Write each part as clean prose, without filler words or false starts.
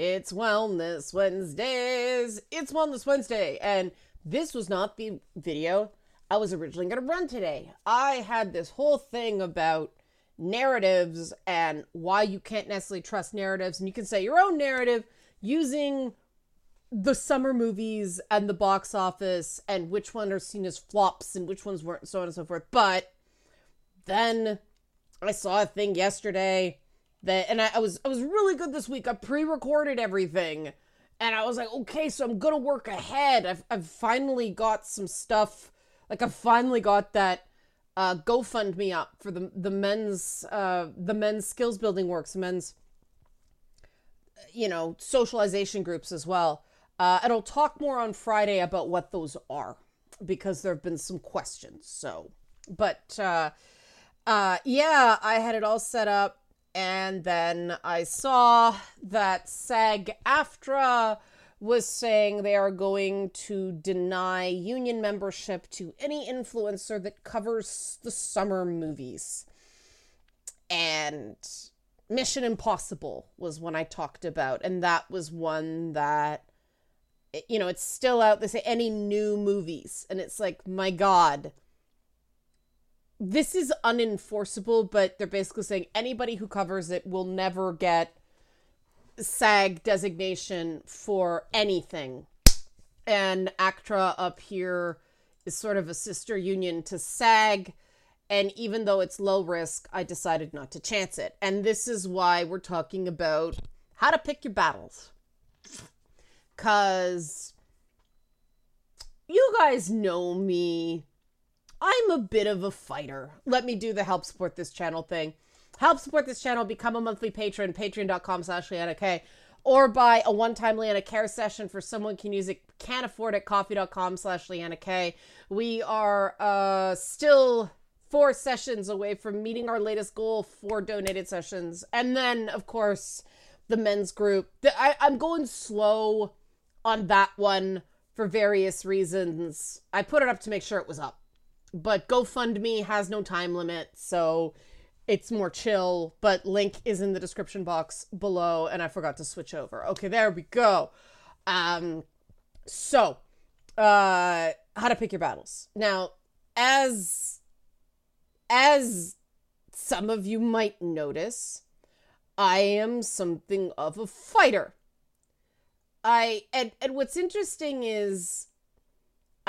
It's Wellness Wednesdays. It's Wellness Wednesday. And this was not the video I was originally going to run today. I had this whole thing about narratives and why you can't necessarily trust narratives. And you can say your own narrative using the summer movies and the box office and which one are seen as flops and which ones weren't, so on and so forth. But then I saw a thing yesterday that, and I was really good this week. I pre-recorded everything and I was like, okay, so I'm going to work ahead. I've finally got some stuff. Like I finally got that GoFundMe up for the men's skills building works, men's, you know, socialization groups as well. And I'll talk more on Friday about what those are because there have been some questions. So, but yeah, I had it all set up and then I saw that SAG-AFTRA was saying they are going to deny union membership to any influencer that covers the summer movies. And Mission Impossible was one I talked about, and that was one that, you know, it's still out. They say any new movies, and it's like, my God, this is unenforceable, but they're basically saying anybody who covers it will never get SAG designation for anything. And ACTRA up here is sort of a sister union to SAG, and even though it's low risk, I decided not to chance it. And this is why we're talking about how to pick your battles, because you guys know me, I'm a bit of a fighter. Let me do the help support this channel thing. Help support this channel, become a monthly patron, patreon.com/LianaK, or buy a one-time Liana Care session for someone can use it, can't afford it, coffee.com/LianaK. We are still 4 sessions away from meeting our latest goal for donated sessions. And then, of course, the men's group. I'm going slow on that one for various reasons. I put it up to make sure it was up. But GoFundMe has no time limit, so it's more chill, but link is in the description box below, and I forgot to switch over. Okay, there we go. So, how to pick your battles. Now, as some of you might notice, I am something of a fighter. And what's interesting is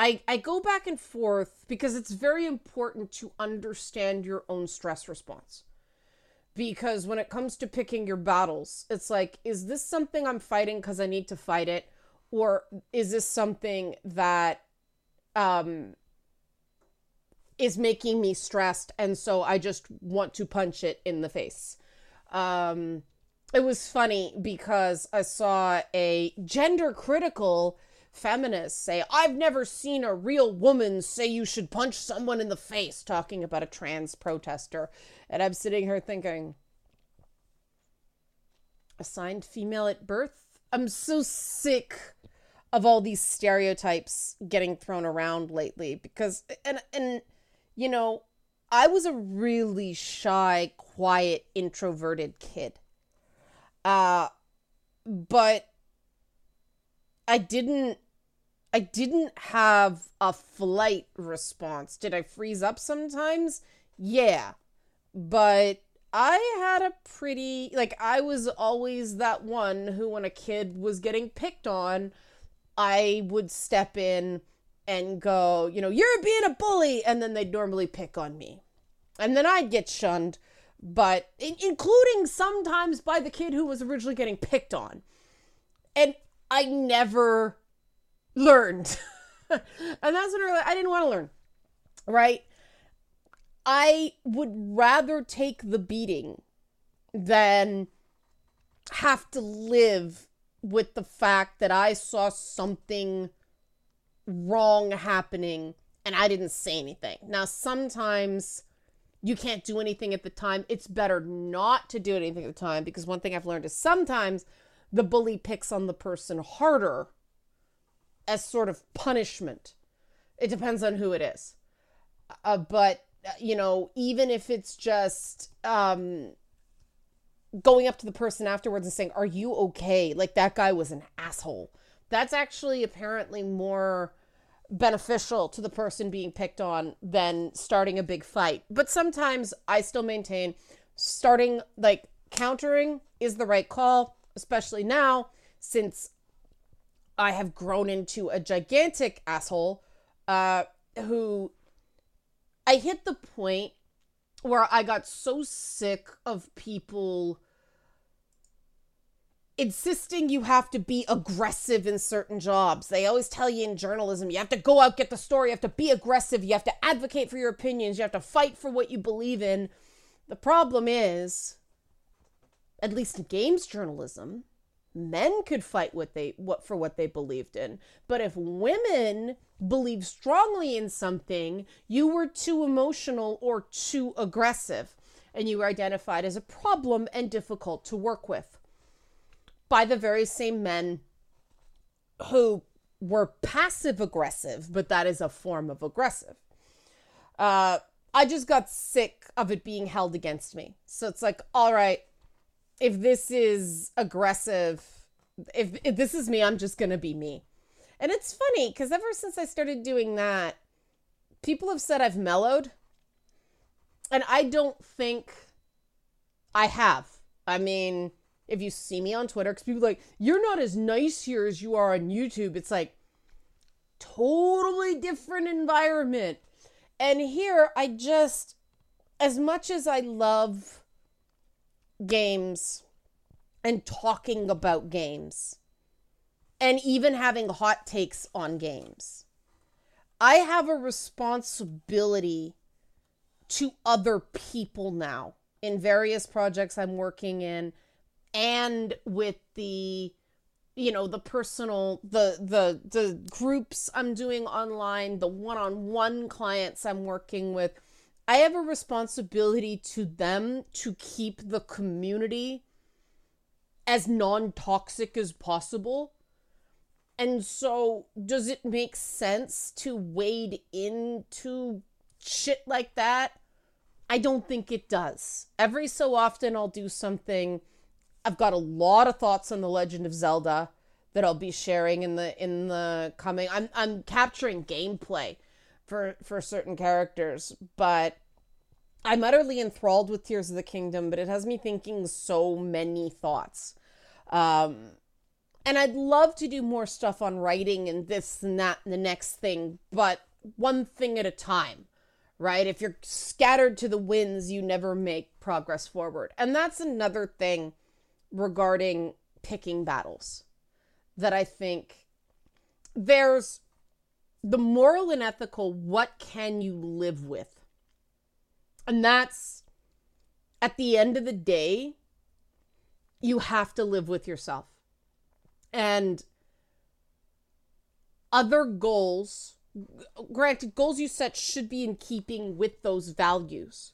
I go back and forth because it's very important to understand your own stress response. Because when it comes to picking your battles, it's like, is this something I'm fighting because I need to fight it? Or is this something that is making me stressed and so I just want to punch it in the face? It was funny because I saw a gender critical feminists say, I've never seen a real woman say you should punch someone in the face, talking about a trans protester. And I'm sitting here thinking, assigned female at birth? I'm so sick of all these stereotypes getting thrown around lately because, and you know, I was a really shy, quiet, introverted kid. But I didn't have a flight response. Did I freeze up sometimes? Yeah. But I had a pretty, like, I was always that one who, when a kid was getting picked on, I would step in and go, you know, you're being a bully. And then they'd normally pick on me. And then I'd get shunned, but including sometimes by the kid who was originally getting picked on. And I never learned. And that's what I didn't want to learn, right? I would rather take the beating than have to live with the fact that I saw something wrong happening and I didn't say anything. Now, sometimes you can't do anything at the time. It's better not to do anything at the time, because one thing I've learned is sometimes the bully picks on the person harder as sort of punishment. It depends on who it is. But, you know, even if it's just, going up to the person afterwards and saying, are you okay? Like, that guy was an asshole. That's actually apparently more beneficial to the person being picked on than starting a big fight. But sometimes I still maintain starting, like, countering is the right call, especially now since I have grown into a gigantic asshole who I hit the point where I got so sick of people insisting you have to be aggressive in certain jobs. They always tell you in journalism, you have to go out, get the story, you have to be aggressive, you have to advocate for your opinions, you have to fight for what you believe in. The problem is, at least in games journalism, men could fight for what they believed in. But if women believe strongly in something, you were too emotional or too aggressive, and you were identified as a problem and difficult to work with by the very same men who were passive aggressive, but that is a form of aggressive. I just got sick of it being held against me. So it's like, all right, if this is aggressive, if this is me, I'm just going to be me. And it's funny because ever since I started doing that, people have said I've mellowed. And I don't think I have. I mean, if you see me on Twitter, because people are like, you're not as nice here as you are on YouTube. It's like, totally different environment. And here, I just, as much as I love games and talking about games and even having hot takes on games, I have a responsibility to other people now in various projects I'm working in and with the, you know, the personal, the groups I'm doing online, the one-on-one clients I'm working with. I have a responsibility to them to keep the community as non-toxic as possible. And so does it make sense to wade into shit like that? I don't think it does. Every so often I'll do something. I've got a lot of thoughts on The Legend of Zelda that I'll be sharing in the coming. I'm capturing gameplay for certain characters, but I'm utterly enthralled with Tears of the Kingdom, but it has me thinking so many thoughts. And I'd love to do more stuff on writing and this and that and the next thing, but one thing at a time, right? If you're scattered to the winds, you never make progress forward. And that's another thing regarding picking battles that I think there's the moral and ethical, what can you live with? And that's, at the end of the day, you have to live with yourself. And other goals, granted, goals you set should be in keeping with those values,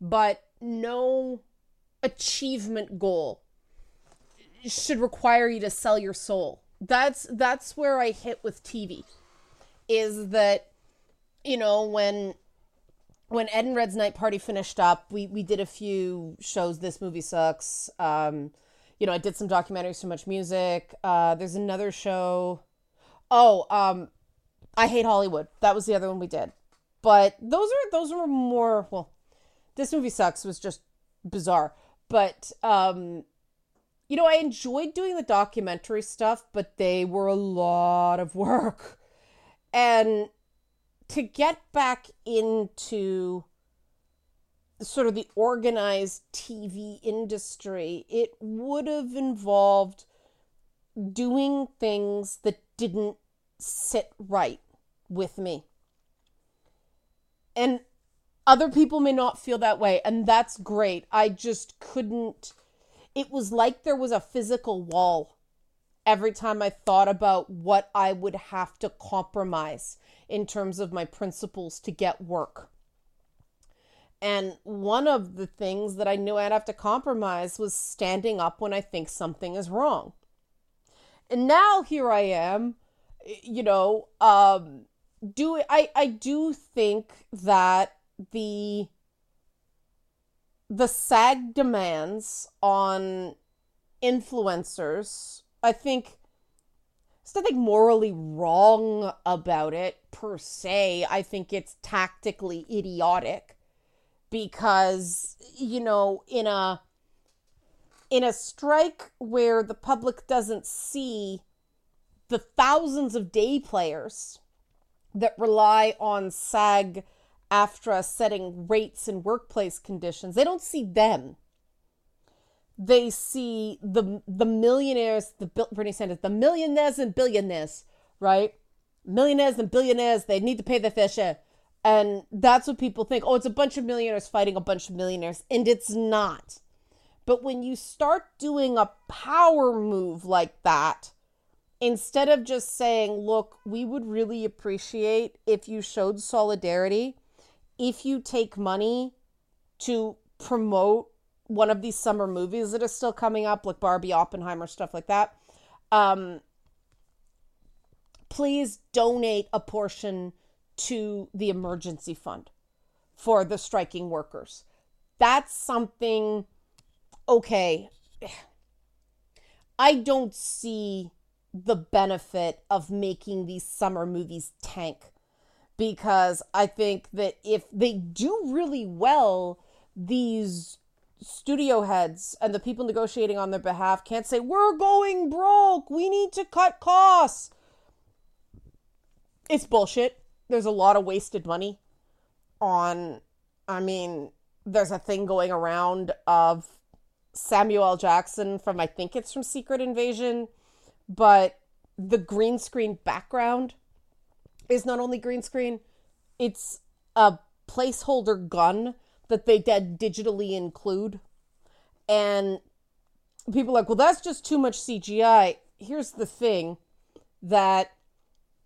but no achievement goal should require you to sell your soul. That's where I hit with TV. Is that, you know, when Ed and Red's Night Party finished up, we did a few shows. This Movie Sucks. You know, I did some documentaries, So Much Music. There's another show. I Hate Hollywood. That was the other one we did. But those were more, well, This Movie Sucks was just bizarre. But, you know, I enjoyed doing the documentary stuff, but they were a lot of work. And to get back into sort of the organized TV industry, it would have involved doing things that didn't sit right with me. And other people may not feel that way, and that's great. I just couldn't. It was like there was a physical wall every time I thought about what I would have to compromise in terms of my principles to get work. And one of the things that I knew I'd have to compromise was standing up when I think something is wrong. And now here I am, you know, I do think that the the SAG demands on influencers, I think there's nothing morally wrong about it per se. I think it's tactically idiotic because, you know, in a strike where the public doesn't see the thousands of day players that rely on SAG-AFTRA setting rates and workplace conditions, they don't see them. They see the millionaires, Bernie Sanders, the millionaires and billionaires, right? Millionaires and billionaires, they need to pay their fair share. And that's what people think. Oh, it's a bunch of millionaires fighting a bunch of millionaires. And it's not. But when you start doing a power move like that, instead of just saying, look, we would really appreciate if you showed solidarity, if you take money to promote one of these summer movies that are still coming up, like Barbie, Oppenheimer, stuff like that, please donate a portion to the emergency fund for the striking workers. That's something, okay, I don't see the benefit of making these summer movies tank, because I think that if they do really well, these studio heads and the people negotiating on their behalf can't say, we're going broke, we need to cut costs. It's bullshit. There's a lot of wasted money on, I mean, there's a thing going around of Samuel L. Jackson from, I think it's from Secret Invasion, but the green screen background is not only green screen, it's a placeholder gun that they did digitally include. And people are like, well, that's just too much CGI. Here's the thing, that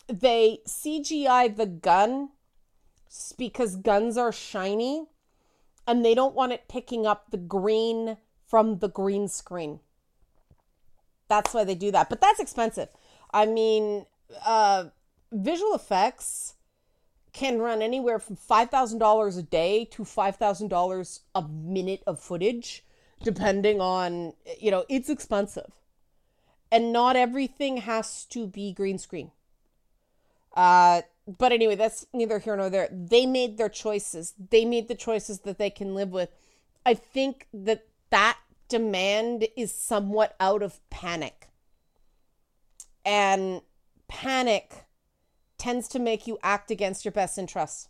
they CGI the gun because guns are shiny and they don't want it picking up the green from the green screen. That's why they do that. But that's expensive. I mean, visual effects can run anywhere from $5,000 a day to $5,000 a minute of footage, depending on, you know, it's expensive. And not everything has to be green screen. But anyway, that's neither here nor there. They made their choices. They made the choices that they can live with. I think that demand is somewhat out of panic. And panic tends to make you act against your best interests.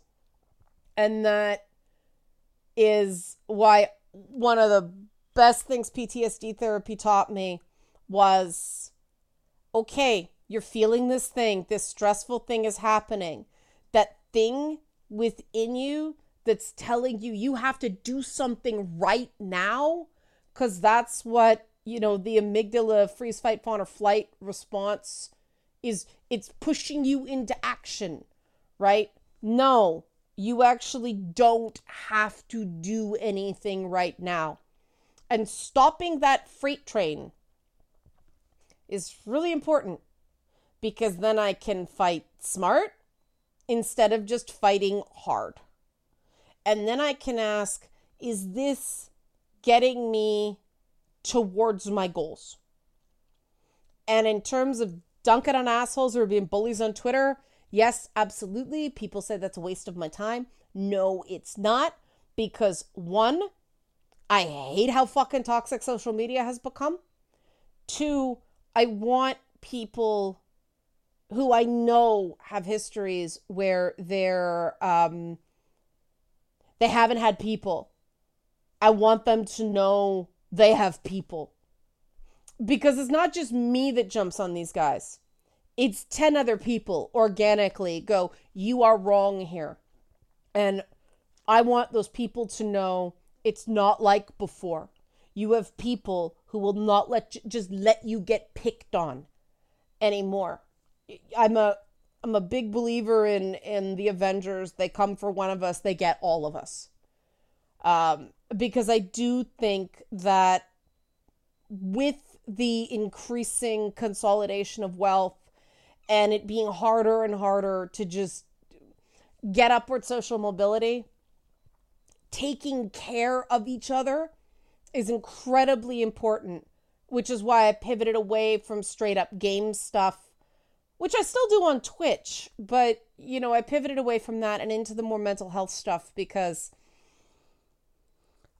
And that is why one of the best things PTSD therapy taught me was, okay, you're feeling this thing, this stressful thing is happening. That thing within you that's telling you you have to do something right now, because that's what, you know, the amygdala freeze, fight, fawn, or flight response is, it's pushing you into action, right? No, you actually don't have to do anything right now. And stopping that freight train is really important, because then I can fight smart instead of just fighting hard. And then I can ask, is this getting me towards my goals? And in terms of dunking on assholes who are being bullies on Twitter, yes, absolutely. People say that's a waste of my time. No, it's not. Because one, I hate how fucking toxic social media has become. Two, I want people who I know have histories where they're, they haven't had people. I want them to know they have people. Because it's not just me that jumps on these guys. It's 10 other people organically go, you are wrong here. And I want those people to know it's not like before. You have people who will not let you get picked on anymore. I'm a big believer in the Avengers. They come for one of us, they get all of us. Because I do think that with the increasing consolidation of wealth and it being harder and harder to just get upward social mobility, taking care of each other is incredibly important, which is why I pivoted away from straight up game stuff, which I still do on Twitch, but, you know, I pivoted away from that and into the more mental health stuff because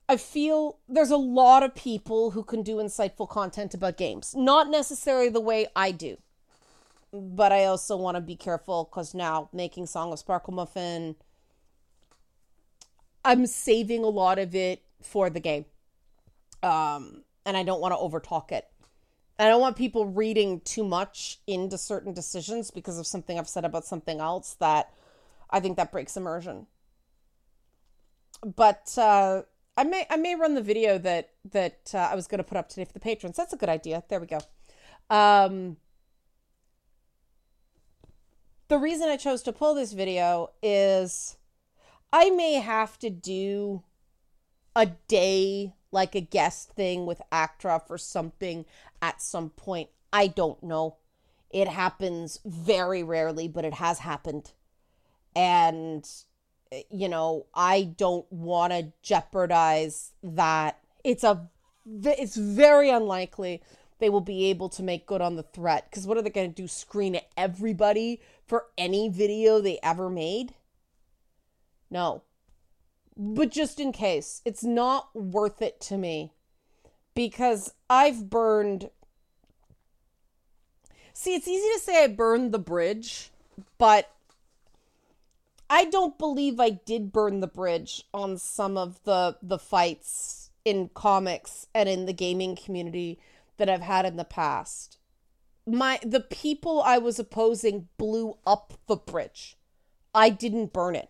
I feel there's a lot of people who can do insightful content about games. Not necessarily the way I do, but I also want to be careful because now making Song of Sparkle Muffin, I'm saving a lot of it for the game. And I don't want to overtalk it. I don't want people reading too much into certain decisions because of something I've said about something else that I think that breaks immersion. But I may run the video that I was going to put up today for the patrons. That's a good idea. There we go. The reason I chose to pull this video is I may have to do a day like a guest thing with ACTRA for something at some point. I don't know. It happens very rarely, but it has happened. And, you know, I don't want to jeopardize that. It's very unlikely they will be able to make good on the threat. Because what are they going to do? Screen at everybody for any video they ever made? No. But just in case, it's not worth it to me because I've burned. See, it's easy to say I burned the bridge, but I don't believe I did burn the bridge on some of the fights in comics and in the gaming community that I've had in the past. The people I was opposing blew up the bridge. I didn't burn it.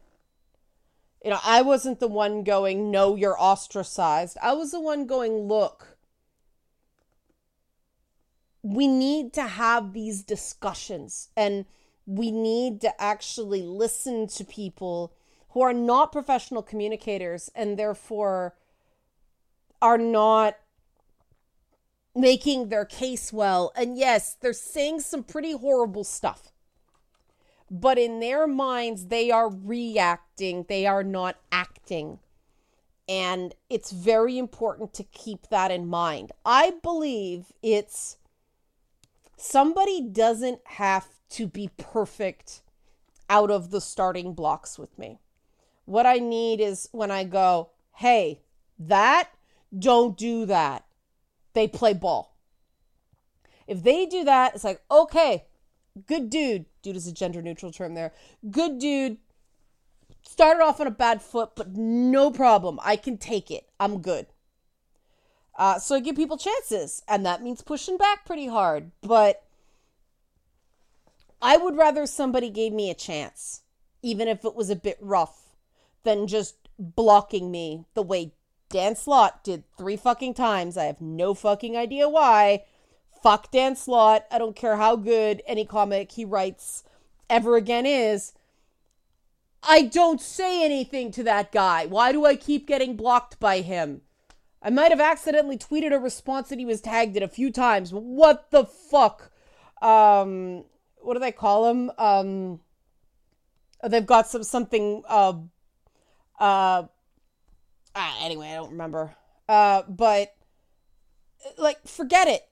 You know, I wasn't the one going, no, you're ostracized. I was the one going, look, we need to have these discussions and we need to actually listen to people who are not professional communicators and therefore are not making their case well. And yes, they're saying some pretty horrible stuff. But in their minds, they are reacting. They are not acting. And it's very important to keep that in mind. I believe it's somebody doesn't have to be perfect out of the starting blocks with me. What I need is when I go, hey, that, don't do that. They play ball. If they do that, it's like, okay, good dude. Dude is a gender neutral term there. Good dude. Started off on a bad foot, but no problem. I can take it. I'm good. So I give people chances, and that means pushing back pretty hard. But I would rather somebody gave me a chance, even if it was a bit rough, than just blocking me the way Dan Slott did 3 fucking times. I have no fucking idea why. Fuck Dan Slott. I don't care how good any comic he writes ever again is. I don't say anything to that guy. Why do I keep getting blocked by him? I might have accidentally tweeted a response that he was tagged in a few times. What the fuck? What do they call him? They've got something. Anyway, I don't remember. But like, forget it.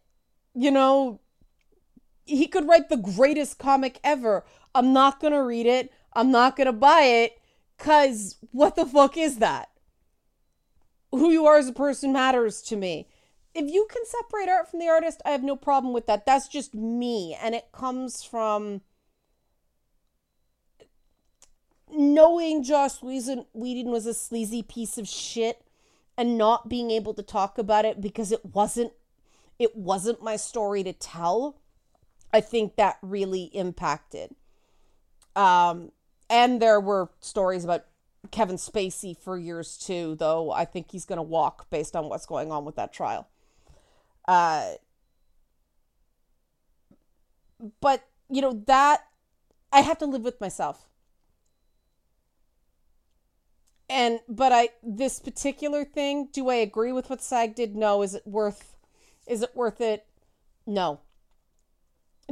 You know, he could write the greatest comic ever. I'm not going to read it. I'm not going to buy it. Because what the fuck is that? Who you are as a person matters to me. If you can separate art from the artist, I have no problem with that. That's just me. And it comes from knowing Joss Whedon was a sleazy piece of shit and not being able to talk about it because it wasn't my story to tell. I think that really impacted. And there were stories about Kevin Spacey for years too, though I think he's going to walk based on what's going on with that trial. But, you know, that I have to live with myself. And, but this particular thing, do I agree with what SAG did? No. Is it worth it? No.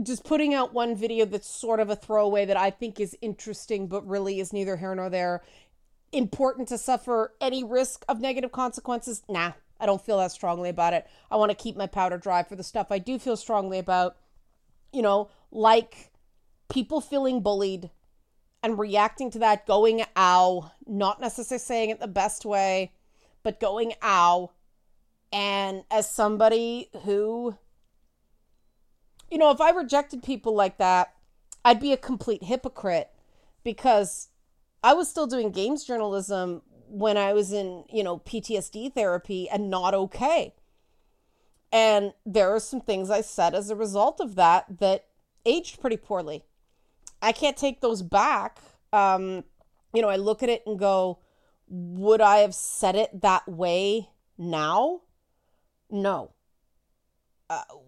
Just putting out one video that's sort of a throwaway that I think is interesting, but really is neither here nor there important to suffer any risk of negative consequences? Nah, I don't feel that strongly about it. I want to keep my powder dry for the stuff I do feel strongly about, you know, like people feeling bullied and reacting to that, going, ow, not necessarily saying it the best way, but going, ow. And as somebody who, you know, if I rejected people like that, I'd be a complete hypocrite, because I was still doing games journalism when I was in, you know, PTSD therapy and not okay. And there are some things I said as a result of that that aged pretty poorly. I can't take those back. You know, I look at it and go, would I have said it that way now? No.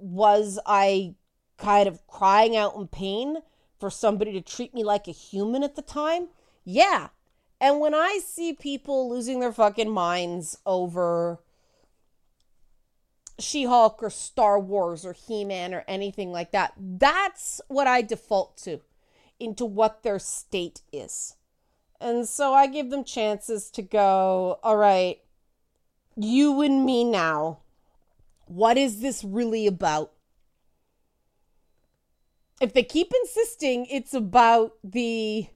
Was I kind of crying out in pain for somebody to treat me like a human at the time? Yeah. And when I see people losing their fucking minds over She-Hulk or Star Wars or He-Man or anything like that, that's what I default to, into what their state is. And so I give them chances to go, all right, you and me now, what is this really about? If they keep insisting it's about the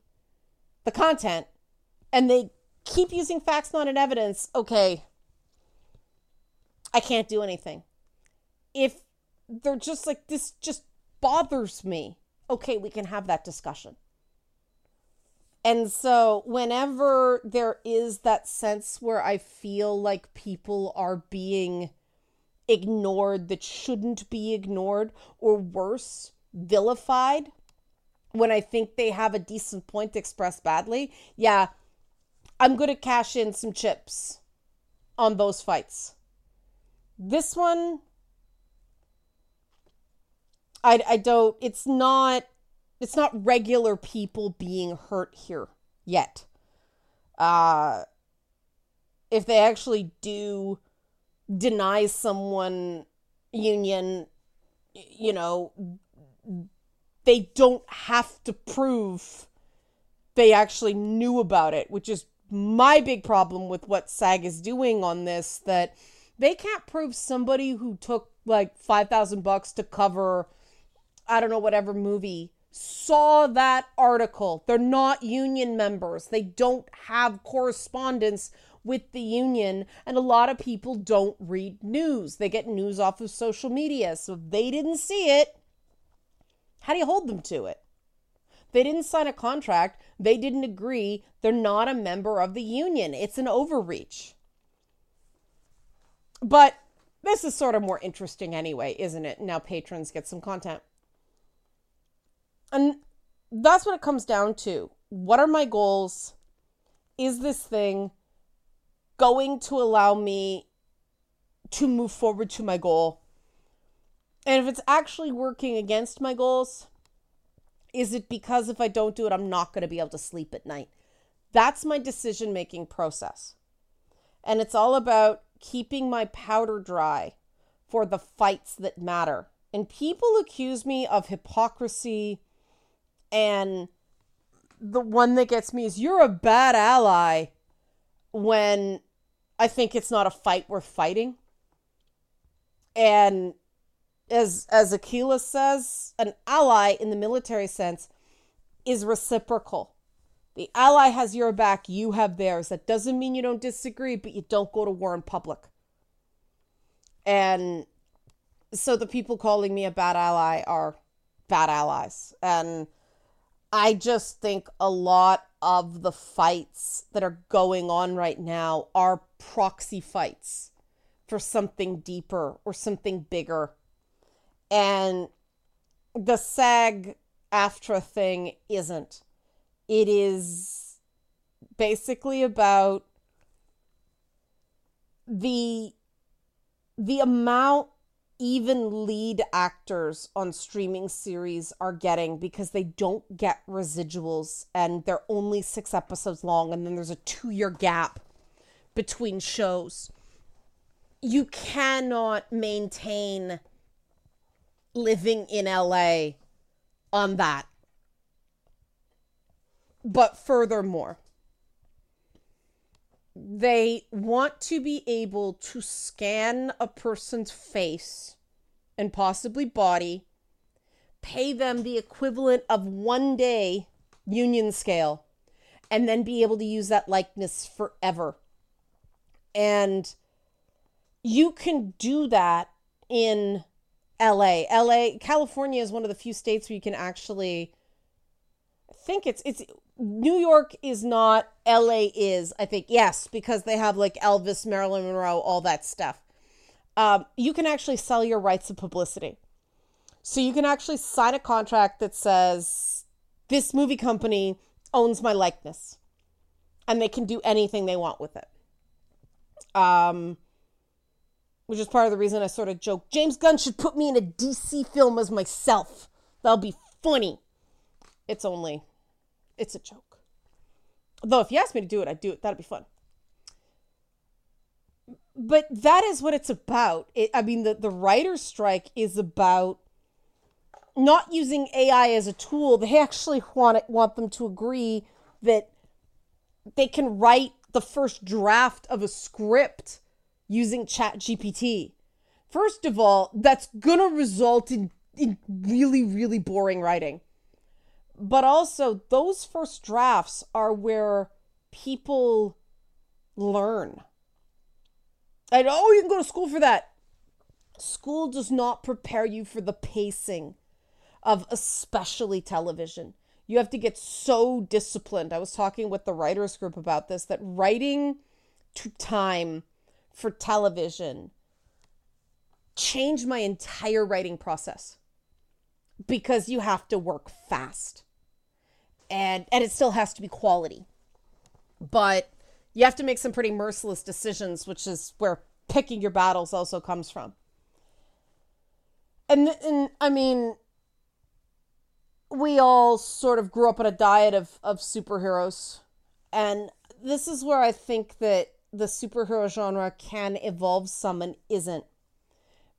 content, and they keep using facts not in evidence, okay, I can't do anything. If they're just like, this just bothers me, okay, we can have that discussion. And so whenever there is that sense where I feel like people are being ignored that shouldn't be ignored, or worse, vilified, when I think they have a decent point expressed badly, yeah, I'm going to cash in some chips on those fights. This one, I don't, it's not regular people being hurt here yet. If they actually do deny someone union, you know, they don't have to prove they actually knew about it, which is my big problem with what SAG is doing on this, that they can't prove somebody who took like $5,000 to cover, I don't know, whatever movie, saw that article. They're not union members. They don't have correspondence with the union. And a lot of people don't read news. They get news off of social media. So if they didn't see it, how do you hold them to it? They didn't sign a contract. They didn't agree. They're not a member of the union. It's an overreach. But this is sort of more interesting anyway, isn't it? Now patrons get some content. And that's what it comes down to. What are my goals? Is this thing going to allow me to move forward to my goal? And if it's actually working against my goals, is it because if I don't do it, I'm not going to be able to sleep at night? That's my decision-making process. And it's all about keeping my powder dry for the fights that matter. And people accuse me of hypocrisy, and the one that gets me is, you're a bad ally, when I think it's not a fight worth fighting. And as Akilah says, an ally in the military sense is reciprocal. The ally has your back, you have theirs. That doesn't mean you don't disagree, but you don't go to war in public. And so the people calling me a bad ally are bad allies. And I just think a lot of the fights that are going on right now are proxy fights for something deeper or something bigger. And the SAG-AFTRA thing isn't. It is basically about the amount even lead actors on streaming series are getting, because they don't get residuals, and they're only 6 episodes long, and then there's a 2-year gap between shows. You cannot maintain living in LA on that. But furthermore, they want to be able to scan a person's face and possibly body, pay them the equivalent of 1 day union scale, and then be able to use that likeness forever. And you can do that in LA. California is one of the few states where you can actually, I think it's New York is not, LA is, I think. Yes, because they have like Elvis, Marilyn Monroe, all that stuff. You can actually sell your rights of publicity. So you can actually sign a contract that says, this movie company owns my likeness, and they can do anything they want with it. Which is part of the reason I sort of joke, James Gunn should put me in a DC film as myself. That'll be funny. It's a joke. Though if you asked me to do it, I'd do it. That'd be fun. But that is what it's about. The writer's strike is about not using AI as a tool. They actually want them to agree that they can write the first draft of a script using ChatGPT. First of all, that's going to result in really, really boring writing. But also, those first drafts are where people learn. And, you can go to school for that. School does not prepare you for the pacing of especially television. You have to get so disciplined. I was talking with the writers group about this, that writing to time for television changed my entire writing process, because you have to work fast and it still has to be quality, but you have to make some pretty merciless decisions, which is where picking your battles also comes from. And I mean, we all sort of grew up on a diet of superheroes. And this is where I think that the superhero genre can evolve some and isn't,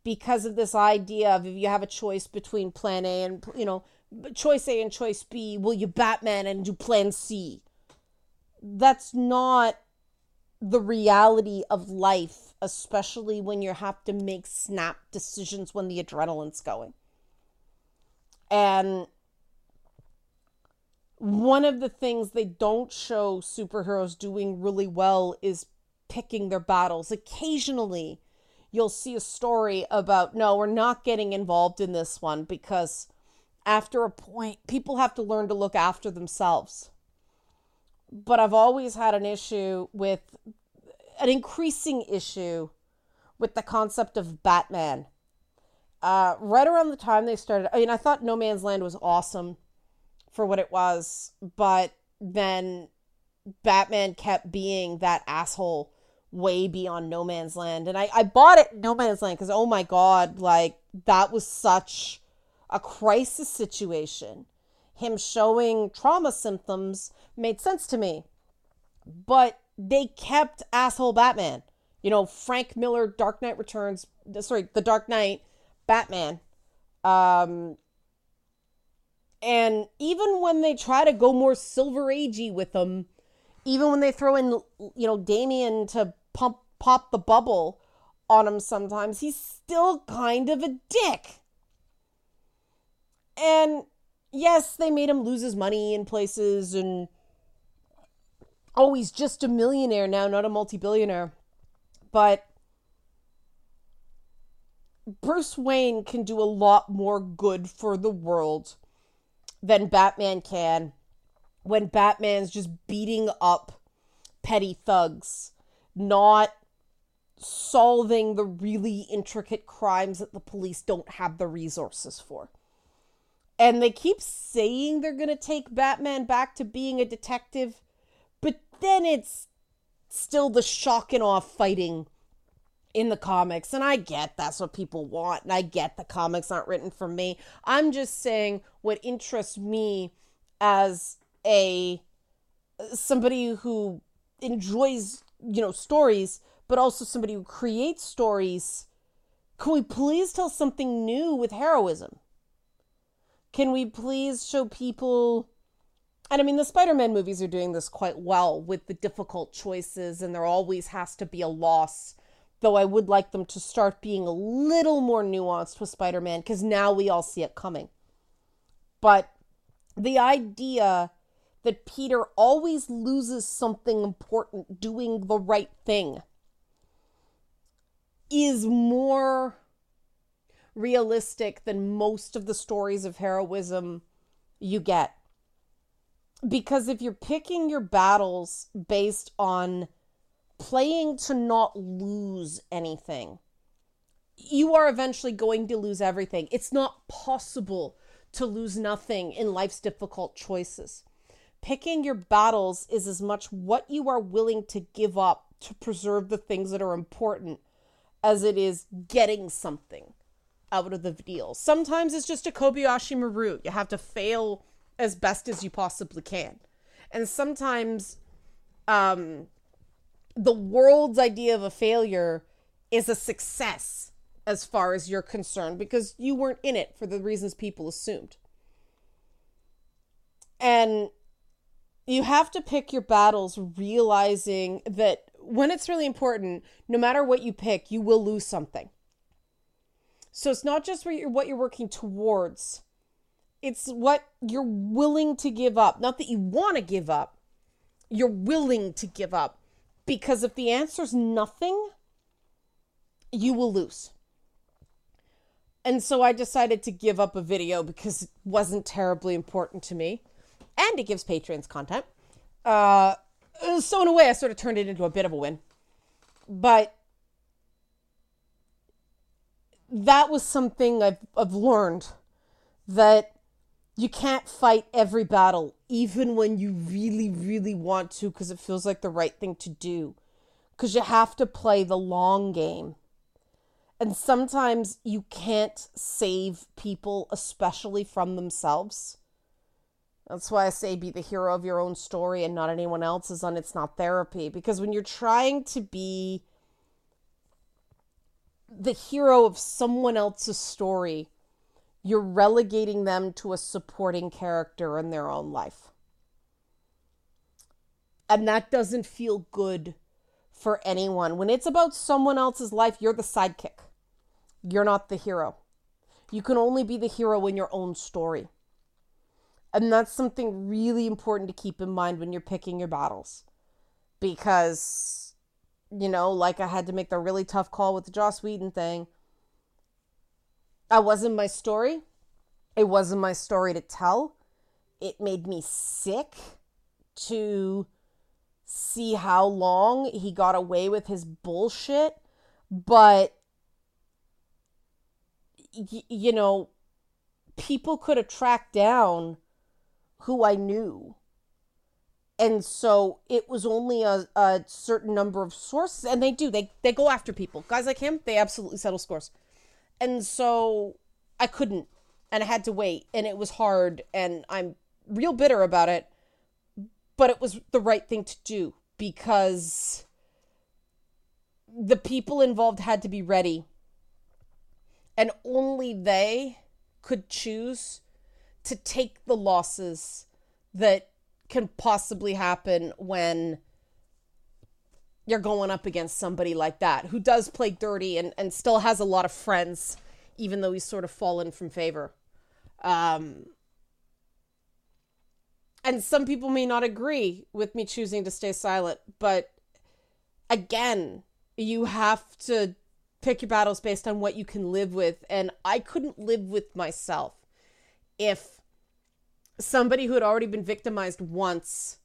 because of this idea of, if you have a choice between plan A and, choice A and choice B, will you Batman and do plan C? That's not the reality of life, especially when you have to make snap decisions when the adrenaline's going. And one of the things they don't show superheroes doing really well is picking their battles. Occasionally, you'll see a story about, no, we're not getting involved in this one, because after a point, people have to learn to look after themselves. But I've always had an increasing issue with the concept of Batman. Right around the time they started, I thought No Man's Land was awesome for what it was, but then Batman kept being that asshole way beyond No Man's Land. And I bought it No Man's Land because, oh my God, like, that was such a crisis situation. Him showing trauma symptoms made sense to me, but they kept asshole Batman. Frank Miller, The Dark Knight, Batman. And even when they try to go more Silver Agey with them, even when they throw in, Damian to pop the bubble on him sometimes, he's still kind of a dick. And yes, they made him lose his money in places, and he's just a millionaire now, not a multi-billionaire. But Bruce Wayne can do a lot more good for the world than Batman can, when Batman's just beating up petty thugs, not solving the really intricate crimes that the police don't have the resources for. And they keep saying they're going to take Batman back to being a detective, but then it's still the shock and awe fighting in the comics. And I get that's what people want, and I get the comics aren't written for me. I'm just saying what interests me as somebody who enjoys, stories, but also somebody who creates stories. Can we please tell something new with heroism? Can we please show people And I mean, the Spider-Man movies are doing this quite well with the difficult choices, and there always has to be a loss, though I would like them to start being a little more nuanced with Spider-Man, because now we all see it coming. But the idea that Peter always loses something important doing the right thing is more realistic than most of the stories of heroism you get. Because if you're picking your battles based on playing to not lose anything, you are eventually going to lose everything. It's not possible to lose nothing in life's difficult choices. Picking your battles is as much what you are willing to give up to preserve the things that are important as it is getting something out of the deal. Sometimes it's just a Kobayashi Maru. You have to fail as best as you possibly can. And sometimes the world's idea of a failure is a success as far as you're concerned, because you weren't in it for the reasons people assumed. And you have to pick your battles realizing that when it's really important, no matter what you pick, you will lose something. So it's not just what you're working towards. It's what you're willing to give up. Not that you want to give up. You're willing to give up. Because if the answer's nothing, you will lose. And so I decided to give up a video because it wasn't terribly important to me. And it gives patrons content. So in a way, I sort of turned it into a bit of a win. But that was something I've learned, that you can't fight every battle, even when you really, really want to, because it feels like the right thing to do. Because you have to play the long game. And sometimes you can't save people, especially from themselves. That's why I say be the hero of your own story and not anyone else's on It's Not Therapy. Because when you're trying to be the hero of someone else's story, you're relegating them to a supporting character in their own life. And that doesn't feel good for anyone. When it's about someone else's life, you're the sidekick. You're not the hero. You can only be the hero in your own story. And that's something really important to keep in mind when you're picking your battles. Because, you know, like I had to make the really tough call with the Joss Whedon thing. That wasn't my story. It wasn't my story to tell. It made me sick to see how long he got away with his bullshit. But, you know, people could have tracked down who I knew. And so it was only a certain number of sources. And they do. They go after people. Guys like him, they absolutely settle scores. And so I couldn't. And I had to wait. And it was hard. And I'm real bitter about it. But it was the right thing to do. Because the people involved had to be ready. And only they could choose to take the losses that can possibly happen when you're going up against somebody like that, who does play dirty and still has a lot of friends, even though he's sort of fallen from favor. And some people may not agree with me choosing to stay silent, but again, you have to pick your battles based on what you can live with. And I couldn't live with myself if somebody who had already been victimized once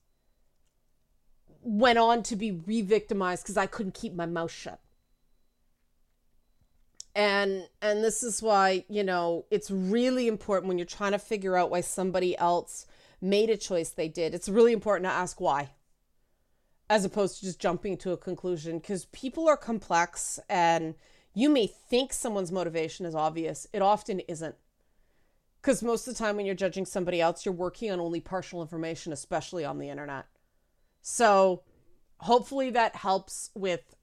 went on to be re-victimized because I couldn't keep my mouth shut. And this is why, you know, it's really important when you're trying to figure out why somebody else made a choice they did. It's really important to ask why, as opposed to just jumping to a conclusion, because people are complex and you may think someone's motivation is obvious. It often isn't. Because most of the time when you're judging somebody else, you're working on only partial information, especially on the internet. So hopefully that helps with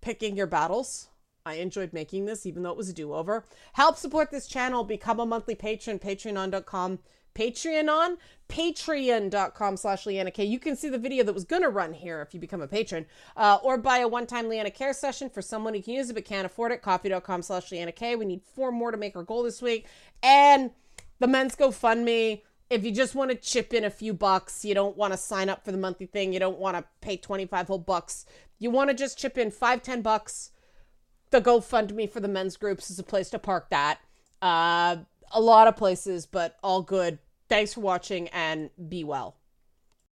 picking your battles I enjoyed making this, even though it was a do-over. Help support this channel. Become a monthly patron. Patreon.com/LianaK. You can see the video that was going to run here if you become a patron. Or buy a one-time Liana Care session for someone who can use it but can't afford it. Coffee.com/LianaK. We need 4 more to make our goal this week. And the Men's GoFundMe. If you just want to chip in a few bucks, you don't want to sign up for the monthly thing, you don't want to pay 25 whole bucks, you want to just chip in 5-10 bucks, the GoFundMe for the men's groups is a place to park that. A lot of places, but all good. Thanks for watching and be well.